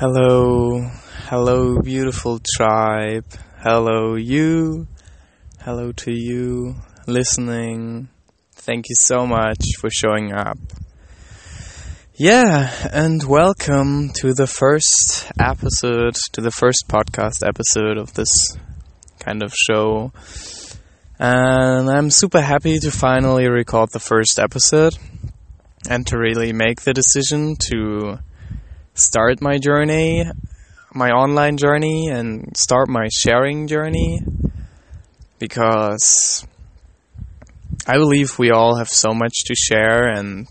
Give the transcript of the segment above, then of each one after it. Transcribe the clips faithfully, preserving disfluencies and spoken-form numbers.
Hello, hello beautiful tribe, hello you, hello to you listening, thank you so much for showing up. Yeah, and welcome to the first episode, to the first podcast episode of this kind of show. And I'm super happy to finally record the first episode and to really make the decision to start my journey, my online journey, and start my sharing journey, because I believe we all have so much to share. And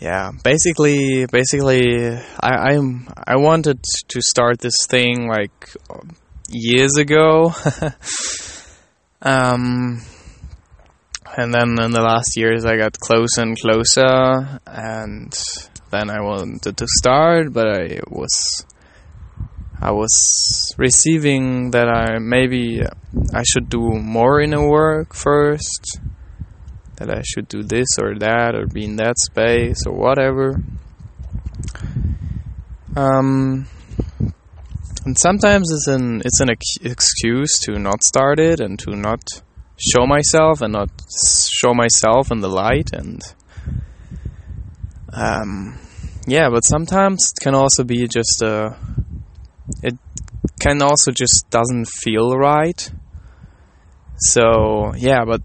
yeah, basically basically I I'm, I wanted to start this thing like years ago. um And then in the last years I got closer and closer, and then I wanted to start, but I was I was receiving that I maybe I should do more inner work first, that I should do this or that or be in that space or whatever. Um, and sometimes it's an it's an excuse to not start it and to not show myself and not show myself in the light, and um yeah but sometimes it can also be just a it can also just doesn't feel right. So yeah, but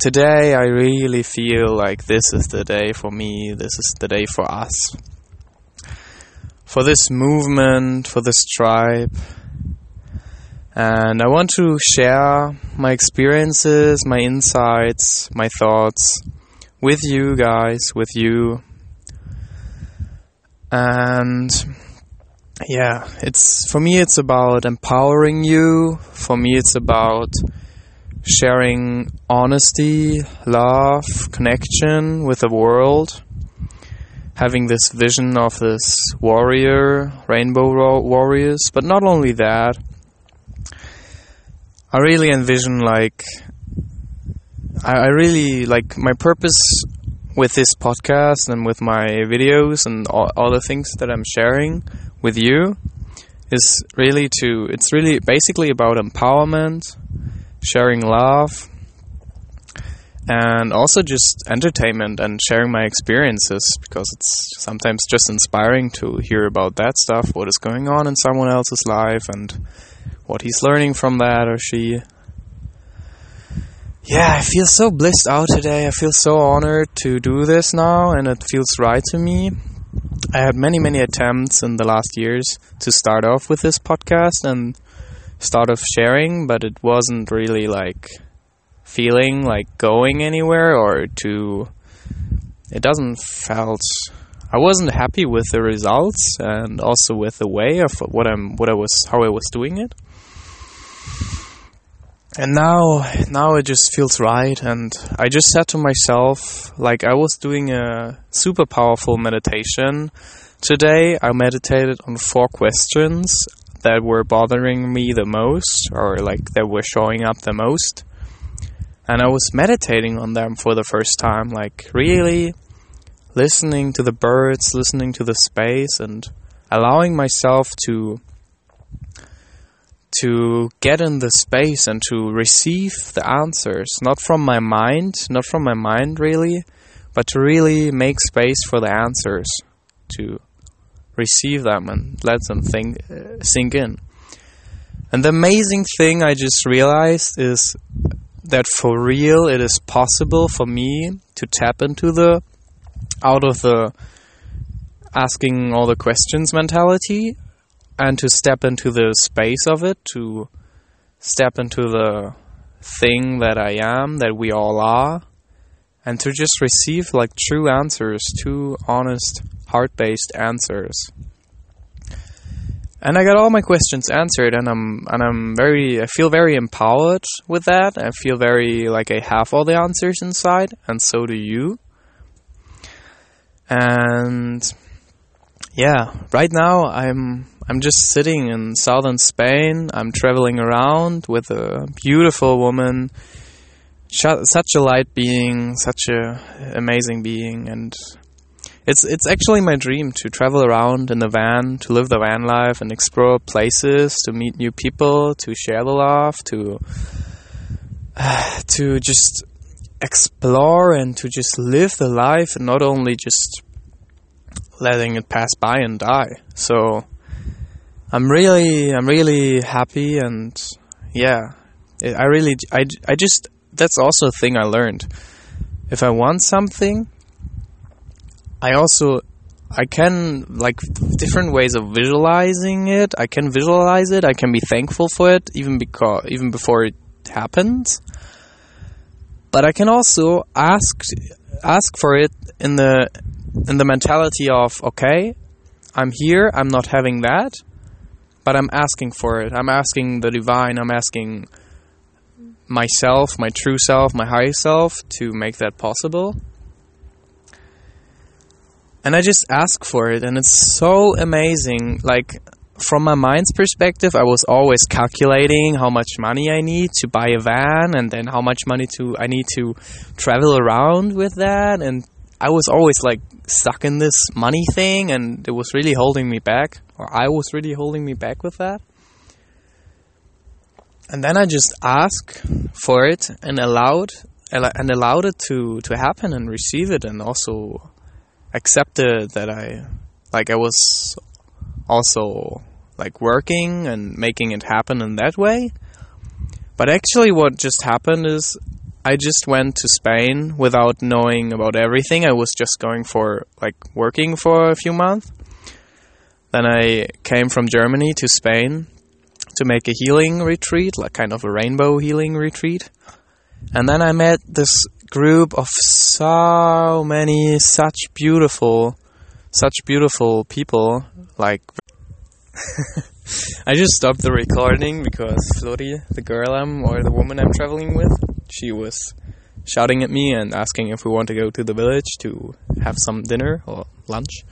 today I really feel like this is the day for me, this is the day for us, for this movement, for this tribe. And I want to share my experiences, my insights, my thoughts with you guys, with you. And yeah, it's for me it's about empowering you. For me it's about sharing honesty, love, connection with the world. Having this vision of this warrior, rainbow ro- warriors, but not only that. I really envision like, I, I really like my purpose with this podcast and with my videos and all, all the things that I'm sharing with you is really to, it's really basically about empowerment, sharing love, and also just entertainment and sharing my experiences, because it's sometimes just inspiring to hear about that stuff, what is going on in someone else's life and what he's learning from that or she. Yeah, I feel so blissed out today. I feel so honored to do this now, and it feels right to me. I had many, many attempts in the last years to start off with this podcast and start off sharing, but it wasn't really like feeling like going anywhere or to... It doesn't felt... I wasn't happy with the results and also with the way of what I'm, what I was, how I was doing it. And now, now it just feels right. And I just said to myself, like I was doing a super powerful meditation today. I meditated on four questions that were bothering me the most, or like that were showing up the most. And I was meditating on them for the first time, like really listening to the birds, listening to the space, and allowing myself to to get in the space and to receive the answers, not from my mind, not from my mind really, but to really make space for the answers, to receive them and let them think, uh, sink in. And the amazing thing I just realized is that for real it is possible for me to tap into the out of the asking all the questions mentality, and to step into the space of it, to step into the thing that I am, that we all are, and to just receive like true answers, true, honest, heart-based answers. And I got all my questions answered, and I'm and I'm very I feel very empowered with that. I feel very like I have all the answers inside, and so do you. And yeah, right now I'm I'm just sitting in southern Spain. I'm traveling around with a beautiful woman, such a light being, such a amazing being, and It's it's actually my dream to travel around in the van, to live the van life and explore places, to meet new people, to share the love, to uh, to just explore and to just live the life and not only just letting it pass by and die. So I'm really I'm really happy and yeah, it, I really I, I just that's also a thing I learned. If I want something, I also, I can, like, different ways of visualizing it. I can visualize it. I can be thankful for it, even because, even before it happens. But I can also ask, ask for it in the, in the mentality of, okay, I'm here, I'm not having that, but I'm asking for it. I'm asking the divine, I'm asking myself, my true self, my higher self to make that possible. And I just ask for it, and it's so amazing. Like, from my mind's perspective, I was always calculating how much money I need to buy a van, and then how much money to I need to travel around with that. And I was always, like, stuck in this money thing, and it was really holding me back, or I was really holding me back with that. And then I just asked for it, and allowed and allowed it to, to happen, and receive it, and also accepted that I, like, I was also, like, working and making it happen in that way. But actually what just happened is I just went to Spain without knowing about everything. I was just going for, like, working for a few months. Then I came from Germany to Spain to make a healing retreat, like kind of a rainbow healing retreat. And then I met this group of so many such beautiful such beautiful people, like I just stopped the recording because Flori, the girl I'm or the woman I'm traveling with, she was shouting at me and asking if we want to go to the village to have some dinner or lunch,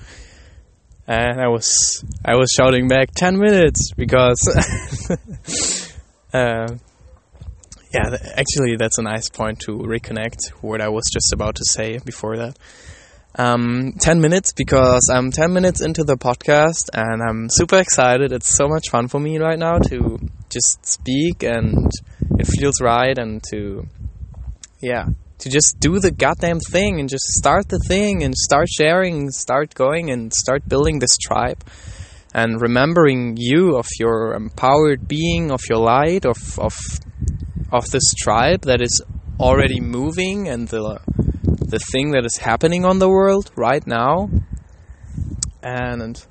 and I was I was shouting back ten minutes because uh, yeah, actually, that's a nice point to reconnect what I was just about to say before that. Um, ten minutes, because I'm ten minutes into the podcast and I'm super excited. It's so much fun for me right now to just speak, and it feels right, and to, yeah, to just do the goddamn thing and just start the thing and start sharing, start going and start building this tribe. And remembering you of your empowered being, of your light, of of of this tribe that is already moving, and the the thing that is happening on the world right now. And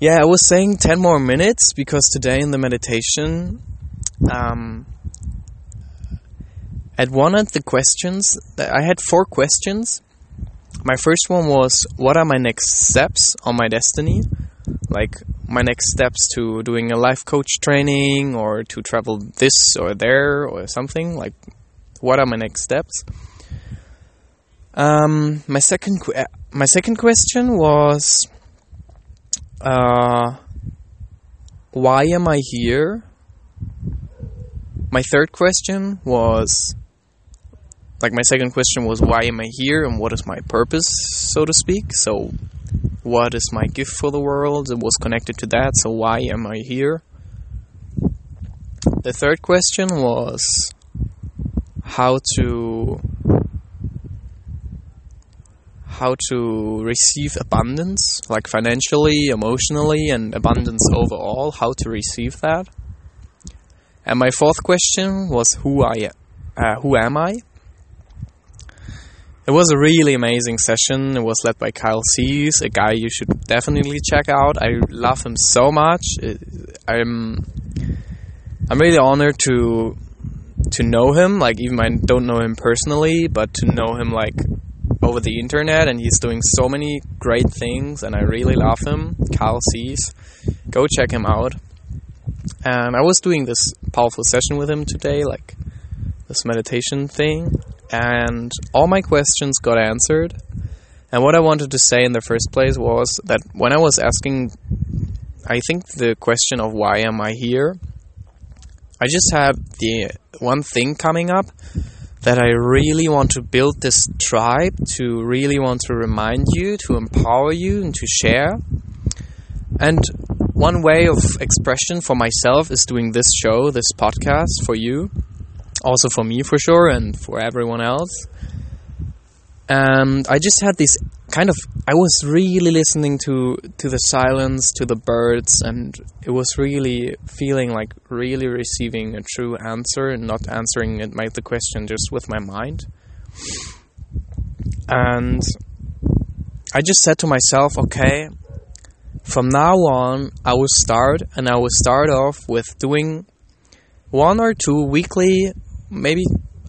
yeah, I was saying ten more minutes because today in the meditation, um, at one of the questions, I had four questions. My first one was, what are my next steps on my destiny? Like, my next steps to doing a life coach training, or to travel this or there or something. Like, what are my next steps? Um, my second qu- my second question was, uh, why am I here? My third question was, like, my second question was, why am I here and what is my purpose, so to speak? So, what is my gift for the world? It was connected to that, so why am I here? The third question was how to how to receive abundance, like financially, emotionally, and abundance overall, how to receive that. And my fourth question was who I uh, who am I? It was a really amazing session. It was led by Kyle Cea, a guy you should definitely check out. I love him so much. I'm I'm really honored to to know him. Like, even I don't know him personally, but to know him, like, over the internet, and he's doing so many great things, and I really love him. Kyle Cea. Go check him out. And I was doing this powerful session with him today, like this meditation thing. And all my questions got answered. And what I wanted to say in the first place was that when I was asking, I think, the question of why am I here, I just had the one thing coming up that I really want to build this tribe, to really want to remind you, to empower you, and to share. And one way of expression for myself is doing this show, this podcast for you, also for me for sure, and for everyone else. And I just had this kind of, I was really listening to, to the silence, to the birds, and it was really feeling like really receiving a true answer and not answering it, like the question just with my mind. And I just said to myself, okay, from now on, I will start, and I will start off with doing one or two weekly, maybe,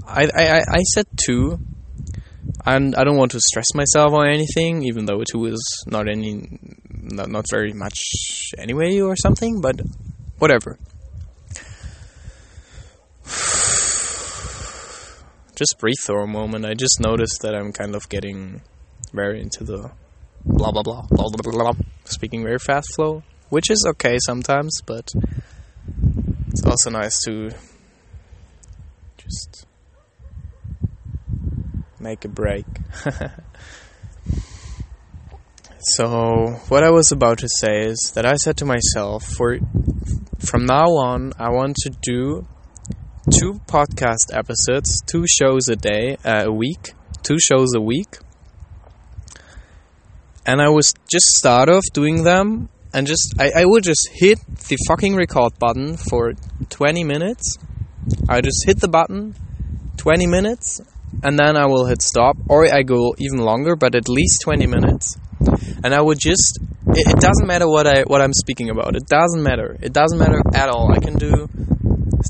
I, I, I said two. And I don't want to stress myself or anything, even though two is not any, not, not very much anyway or something, but whatever. Just breathe for a moment. I just noticed that I'm kind of getting very into the blah, blah, blah, blah, blah, blah, blah, speaking very fast flow, which is okay sometimes, but it's also nice to just make a break. So what I was about to say is that I said to myself, for from now on I want to do two podcast episodes, two shows a day, uh, a week, two shows a week. And I was just start off doing them, and just I, I would just hit the fucking record button for twenty minutes. I just hit the button, twenty minutes. And then I will hit stop, or I go even longer, but at least twenty minutes. And I would just, it, it doesn't matter what, I, what I'm speaking about. It doesn't matter. It doesn't matter at all. I can do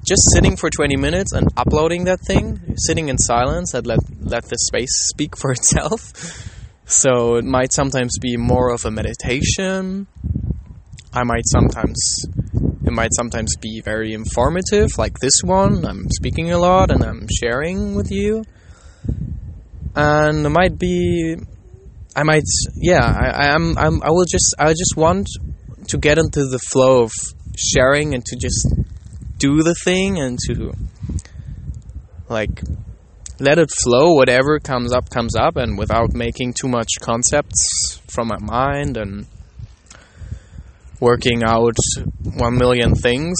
just sitting for twenty minutes and uploading that thing, sitting in silence and let, let the space speak for itself. So it might sometimes be more of a meditation. I might sometimes, it might sometimes be very informative, like this one. I'm speaking a lot and I'm sharing with you. And it might be, I might, yeah, I, I'm, I'm, I will just, I just want to get into the flow of sharing and to just do the thing and to, like, let it flow. Whatever comes up, comes up, and without making too much concepts from my mind and working out one million things.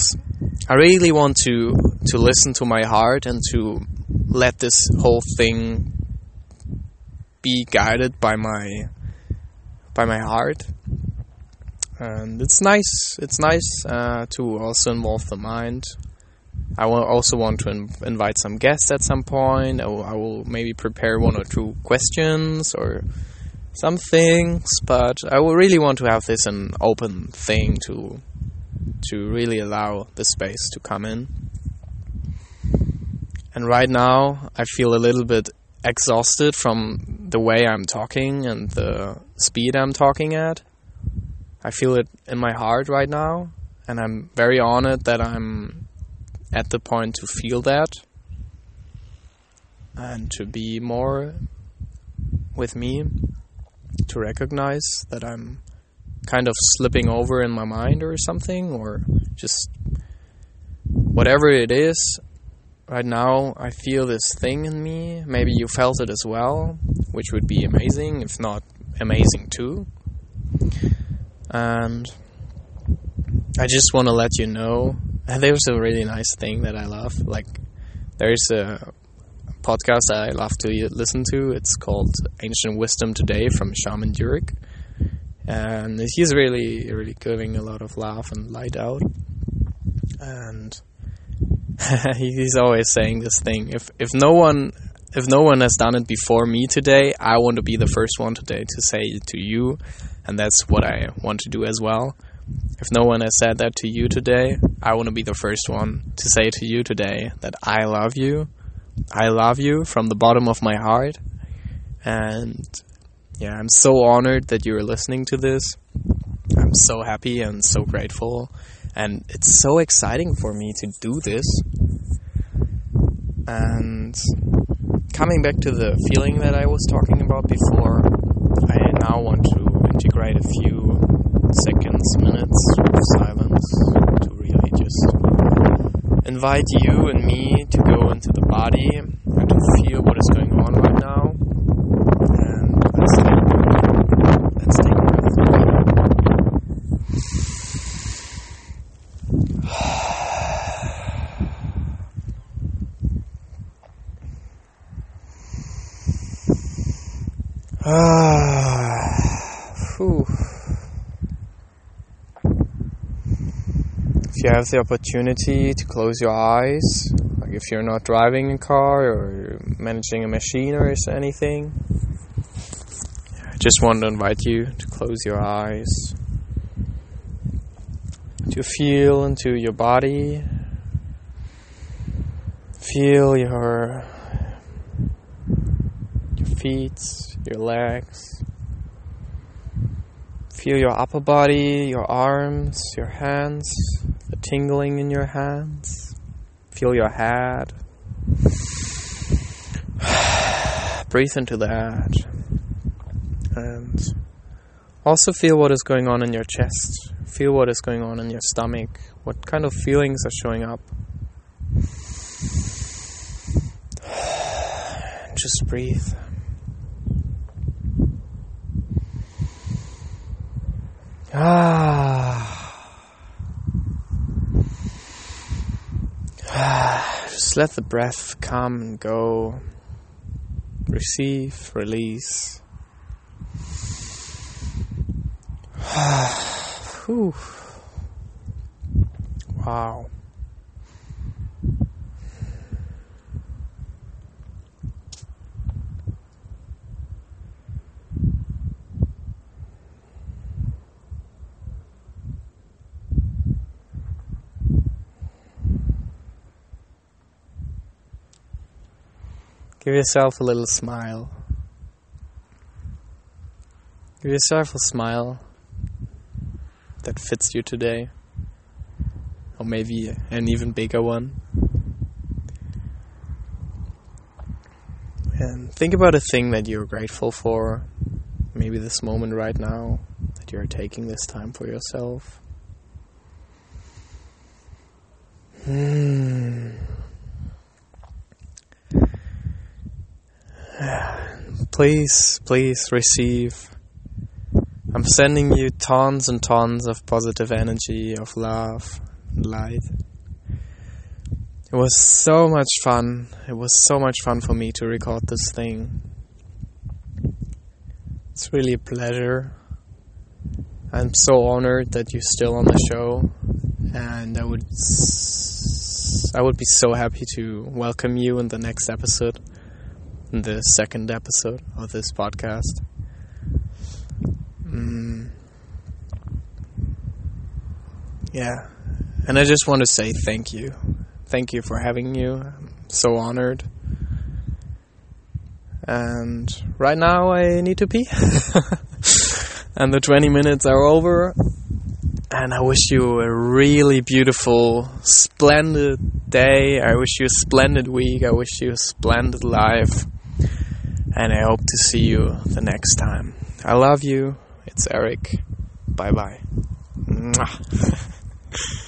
I really want to, to listen to my heart and to let this whole thing be guided by my by my heart. And it's nice it's nice uh, to also involve the mind. I will also want to in- invite some guests at some point. I will, I will maybe prepare one or two questions or some things, but I will really want to have this an open thing to to really allow the space to come in. And right now I feel a little bit exhausted from the way I'm talking and the speed I'm talking at. I feel it in my heart right now, and I'm very honored that I'm at the point to feel that and to be more with me, to recognize that I'm kind of slipping over in my mind or something, or just whatever it is. Right now, I feel this thing in me. Maybe you felt it as well, which would be amazing, if not amazing too. And I just want to let you know, there's a really nice thing that I love. Like, there's a podcast I love to listen to. It's called Ancient Wisdom Today from Shaman Durek. And he's really, really giving a lot of love and light out. And he's always saying this thing, if if no one if no one has done it before me today, I want to be the first one today to say it to you. And that's what I want to do as well. If no one has said that to you today, I want to be the first one to say to you today that I love you. I love you from the bottom of my heart. And yeah, I'm so honored that you're listening to this. I'm so happy and so grateful. And it's so exciting for me to do this. And coming back to the feeling that I was talking about before, I now want to integrate a few seconds, minutes of silence to really just invite you and me to go into the body and to feel what is going on right now. And let's take, let's take a breath. ah, whew. If you have the opportunity to close your eyes, like if you're not driving a car or managing a machine or anything, I just want to invite you to close your eyes, to feel into your body, feel your, your feet, your legs, feel your upper body, your arms, your hands, the tingling in your hands. Feel your head. Breathe into that. And also feel what is going on in your chest. Feel what is going on in your stomach. What kind of feelings are showing up. Just breathe. Ah. Just let the breath come and go. Receive, release. Wow. Give yourself a little smile. Give yourself a smile that fits you today. Or maybe an even bigger one. And think about a thing that you're grateful for. Maybe this moment right now, that you're taking this time for yourself. Hmm. Please, please receive. I'm sending you tons and tons of positive energy, of love, light. It was so much fun. It was so much fun for me to record this thing. It's really a pleasure. I'm so honored that you're still on the show, and I would, I would be so happy to welcome you in the next episode. In the second episode of this podcast. Mm. Yeah. And I just want to say thank you. Thank you for having you. I'm so honored. And right now I need to pee. And the twenty minutes are over. And I wish you a really beautiful, splendid day. I wish you a splendid week. I wish you a splendid life. And I hope to see you the next time. I love you. It's Eric. Bye-bye. Mwah.